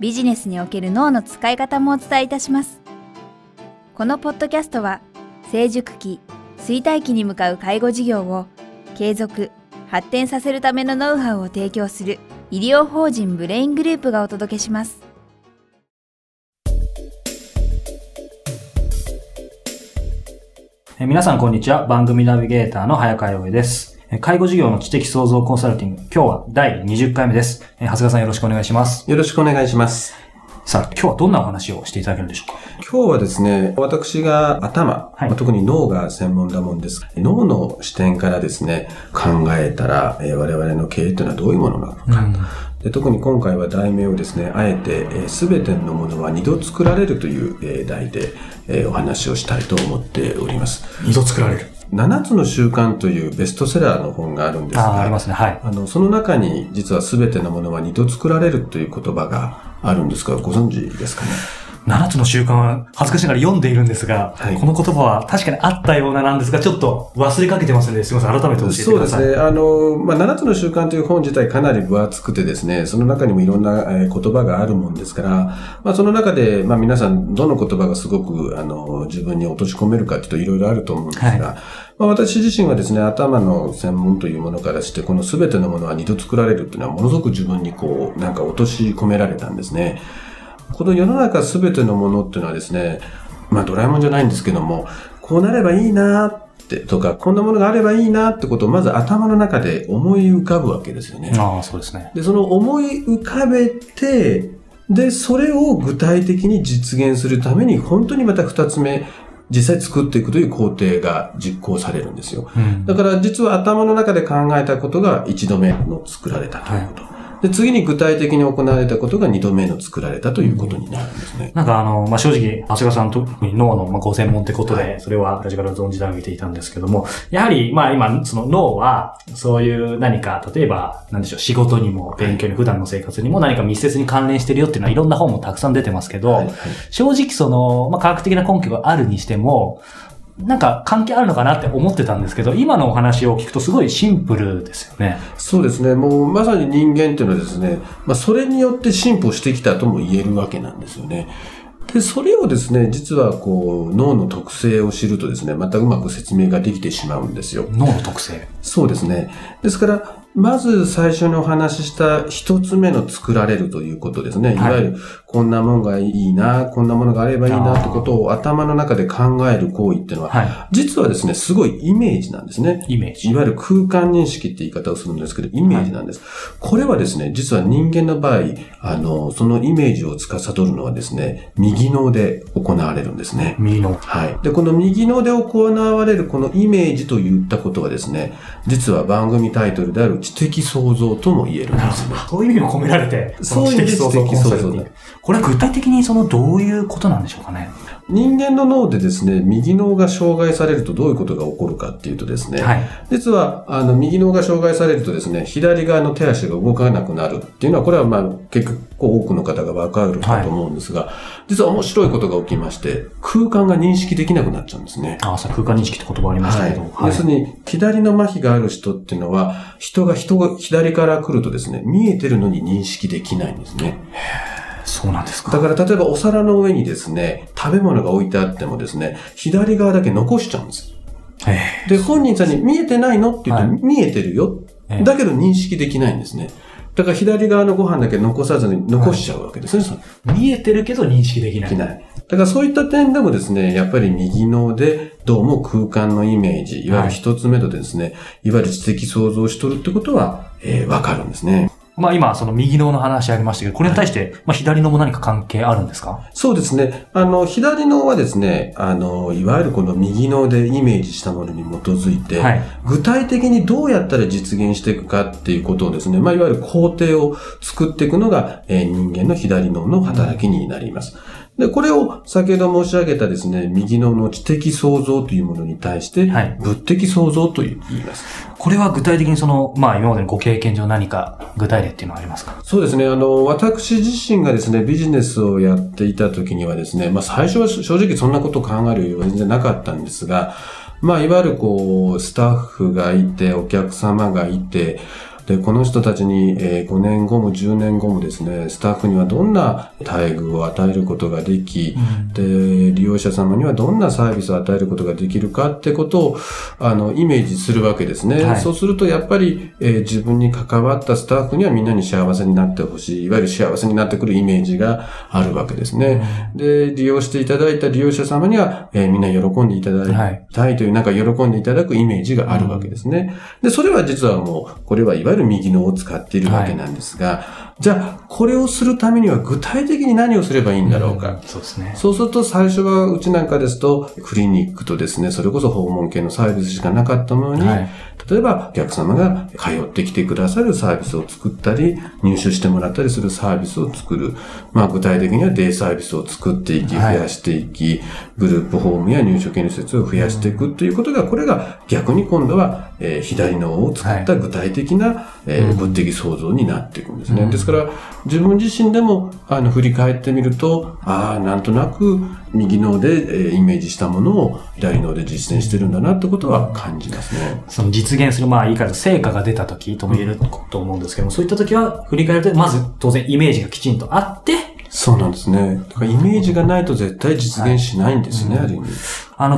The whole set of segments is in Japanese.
ビジネスにおける脳の使い方もお伝えいたします。このポッドキャストは、成熟期・衰退期に向かう介護事業を継続・発展させるためのノウハウを提供する医療法人ブレイングループがお届けします。皆さんこんにちは。番組ナビゲーターの早川洋平です。介護事業の知的創造コンサルティング、今日は第20回目です。長谷川さん、よろしくお願いします。よろしくお願いします。さあ、今日はどんなお話をしていただけるんでしょうか。今日はですね、私が頭、特に脳が専門なもんです。脳の視点からですね、考えたら、我々の経営というのはどういうものなのか。で、特に今回は題名をですね、あえてすべてのものは二度作られるという、題で、お話をしたいと思っております。二度作られる。7つの習慣というベストセラーの本があるんですが、ありますね。はい。その中に実は全てのものは二度作られるという言葉があるんですが、ご存知ですかね。7つの習慣は恥ずかしながら読んでいるんですが、はい、この言葉は確かにあったようななんですが、ちょっと忘れかけてますので、すみません、改めて教えてください。そうですね。7つの習慣という本自体かなり分厚くてですね、その中にもいろんな言葉があるもんですから、その中で、皆さんどの言葉がすごく自分に落とし込めるかというといろいろあると思うんですが、私自身はですね、頭の専門というものからして、この全てのものは二度作られるというのはものすごく自分にこうなんか落とし込められたんですね。この世の中すべてのものっていうのはですね、ドラえもんじゃないんですけども、こうなればいいなってとか、こんなものがあればいいなってことをまず頭の中で思い浮かぶわけですよね。そうですね。で、その思い浮かべて、でそれを具体的に実現するために本当にまた2つ目、実際作っていくという工程が実行されるんですよ。だから実は頭の中で考えたことが1度目の作られたということ。で、次に具体的に行われたことが2度目の作られたということになるんですね。正直、長谷川さん特に脳のご専門ってことで、それは私から存じ上げていたんですけども、やはり、今、その脳は、そういう何か、例えば、仕事にも、勉強にも、普段の生活にも何か密接に関連してるよっていうのは、いろんな本もたくさん出てますけど、正直科学的な根拠があるにしても、関係あるのかなって思ってたんですけど、今のお話を聞くとすごいシンプルですよね。そうですね。もうまさに人間っていうのはですね、それによって進歩してきたとも言えるわけなんですよね。で、それをですね、実は脳の特性を知るとですね、またうまく説明ができてしまうんですよ。脳の特性。そうですね。ですから、まず最初にお話しした一つ目の作られるということですね。いわゆるこんなもんがいいな、こんなものがあればいいなってことを頭の中で考える行為っていうのは、実はですね、すごいイメージなんですね。イメージ。いわゆる空間認識って言い方をするんですけど、イメージなんです。これはですね、実は人間の場合、そのイメージを司るのはですね、右脳で行われるんですね。右脳。はい。で、この右脳で行われるこのイメージと言ったことはですね、実は番組タイトルである知的創造とも言えるんですね。そういう意味も込められて、そういう知的創造コンサルティング。これは具体的にどういうことなんでしょうかね。人間の脳でですね、右脳が障害されるとどういうことが起こるかっていうとですね、実は右脳が障害されるとですね、左側の手足が動かなくなるっていうのは、これは結構多くの方が分かるかと思うんですが、実は面白いことが起きまして、空間が認識できなくなっちゃうんですね。空間認識って言葉ありましたけど、要するに左の麻痺がある人っていうのは、人が左から来るとですね、見えてるのに認識できないんですね。そうなんですか。だから例えばお皿の上にですね、食べ物が置いてあってもですね、左側だけ残しちゃうんですよ。で、本人さんに見えてないのって言うと、見えてるよ、だけど認識できないんですね。だから左側のご飯だけ残さずに残しちゃうわけですね。見えてるけど認識できない。だからそういった点でもですね、やっぱり右脳でどうも空間のイメージ、いわゆる一つ目とですね、いわゆる知的創造をしとるってことは、わかるんですね。今、右脳の話ありましたけど、これに対して、左脳も何か関係あるんですか？そうですね。左脳はですね、いわゆるこの右脳でイメージしたものに基づいて、具体的にどうやったら実現していくかっていうことをですね、いわゆる工程を作っていくのが、人間の左脳の働きになります。で、これを先ほど申し上げたですね、右脳の知的創造というものに対して、物的創造と言います。はい、これは具体的にその、まあ今までのご経験上何か具体例っていうのはありますか？そうですね、私自身がですね、ビジネスをやっていた時にはですね、まあ最初は正直そんなことを考えるようは全然なかったんですが、まあいわゆるこう、スタッフがいて、お客様がいて、でこの人たちに5年後も10年後もですね、スタッフにはどんな待遇を与えることができ、で利用者様にはどんなサービスを与えることができるかってことをイメージするわけですね、はい、そうするとやっぱり、自分に関わったスタッフにはみんなに幸せになってほしい、いわゆる幸せになってくるイメージがあるわけですね、で利用していただいた利用者様には、みんな喜んでいただきたいという、なんか喜んでいただくイメージがあるわけですね、でそれは実はもうこれはいわゆる右脳を使っているわけなんですが、はい、じゃあこれをするためには具体的に何をすればいいんだろうか、そうですね、そうすると最初はうちなんかですとクリニックとですね、それこそ訪問系のサービスしかなかったものに、はい、例えばお客様が通ってきてくださるサービスを作ったり、入手してもらったりするサービスを作る、まあ具体的にはデイサービスを作っていき、増やしていき、はい、グループホームや入所系の施設を増やしていくということが、これが逆に今度は、左脳を使った具体的な、はい、物的創造になっていくんですね、ですから自分自身でも振り返ってみると、なんとなく右脳でイメージしたものを左脳で実践してるんだなってことは感じますね。その実現する、まあいいから成果が出た時とも言えると思うんですけども、そういった時は振り返るとまず当然イメージがきちんとあって、そうなんですね。だからイメージがないと絶対実現しないんですね、はい、ある意味。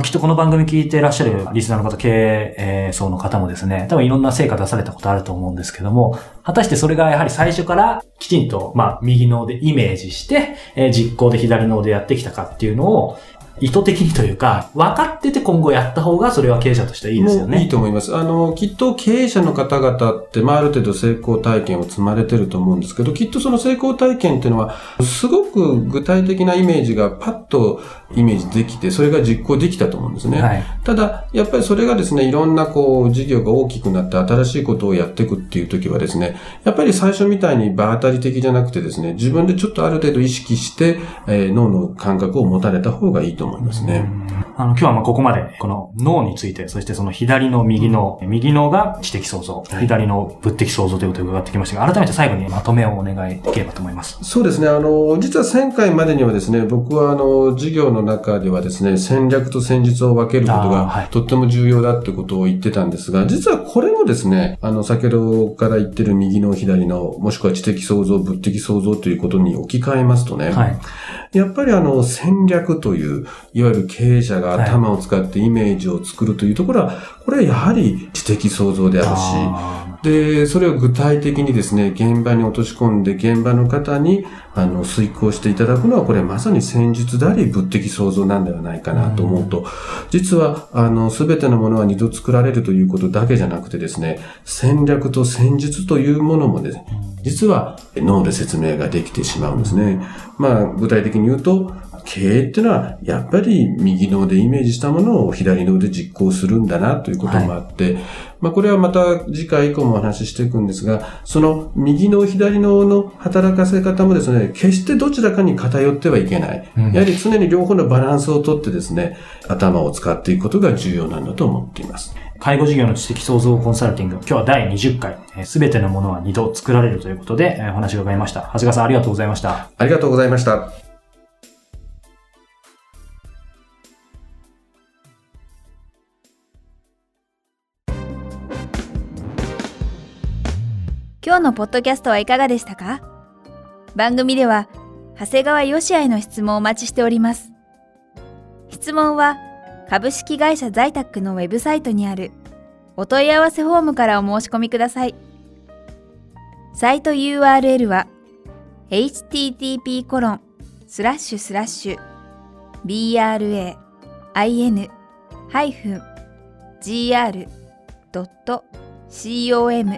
きっとこの番組聞いてらっしゃるリスナーの方、経営層の方もですね、多分いろんな成果出されたことあると思うんですけども、果たしてそれがやはり最初からきちんと、まあ、右脳でイメージして、実行で左脳でやってきたかっていうのを、意図的にというか、分かってて今後やった方がそれは経営者としてはいいですよね。いいと思います。きっと経営者の方々って、まあある程度成功体験を積まれてると思うんですけど、きっとその成功体験っていうのは、すごく具体的なイメージがパッとイメージできて、それが実行できたと思うんですね。はい、ただ、やっぱりそれがですね、いろんなこう、事業が大きくなって新しいことをやっていくっていう時はですね、やっぱり最初みたいに場当たり的じゃなくてですね、自分でちょっとある程度意識して、脳の感覚を持たれた方がいいと思いますね。今日はまあここまでこの脳について、そしてその左の右脳、右脳が知的創造、左の物的創造ということを伺ってきましたが、改めて最後にまとめをお願いできればと思います。そうですね、実は前回までにはですね、僕は授業の中ではですね、戦略と戦術を分けることがとっても重要だってことを言ってたんですが、はい、実はこれもですね、先ほどから言ってる右脳左脳、もしくは知的創造物的創造ということに置き換えますとね、はい、やっぱり戦略といういわゆる経営者が頭を使ってイメージを作るというところは、これはやはり知的創造であるし、で、それを具体的にですね、現場に落とし込んで、現場の方に遂行していただくのは、これまさに戦術であり、物的創造なんではないかなと思うと、実は、すべてのものは二度作られるということだけじゃなくてですね、戦略と戦術というものもですね、実は脳で説明ができてしまうんですね。まあ、具体的に言うと、経営っていうのはやっぱり右脳でイメージしたものを左脳で実行するんだなということもあって、はい、まあ、これはまた次回以降もお話ししていくんですが、その右脳左脳の働かせ方もですね、決してどちらかに偏ってはいけない、やはり常に両方のバランスをとってですね、頭を使っていくことが重要なんだと思っています。介護事業の知的創造コンサルティング、今日は第20回、すべてのものは2度作られるということでお話を伺いました。長谷川さん、ありがとうございました。ありがとうございました。今日のポッドキャストはいかがでしたか？番組では長谷川義也への質問をお待ちしております。質問は株式会社在宅のウェブサイトにあるお問い合わせフォームからお申し込みください。サイト URL は http://brain-gr.com/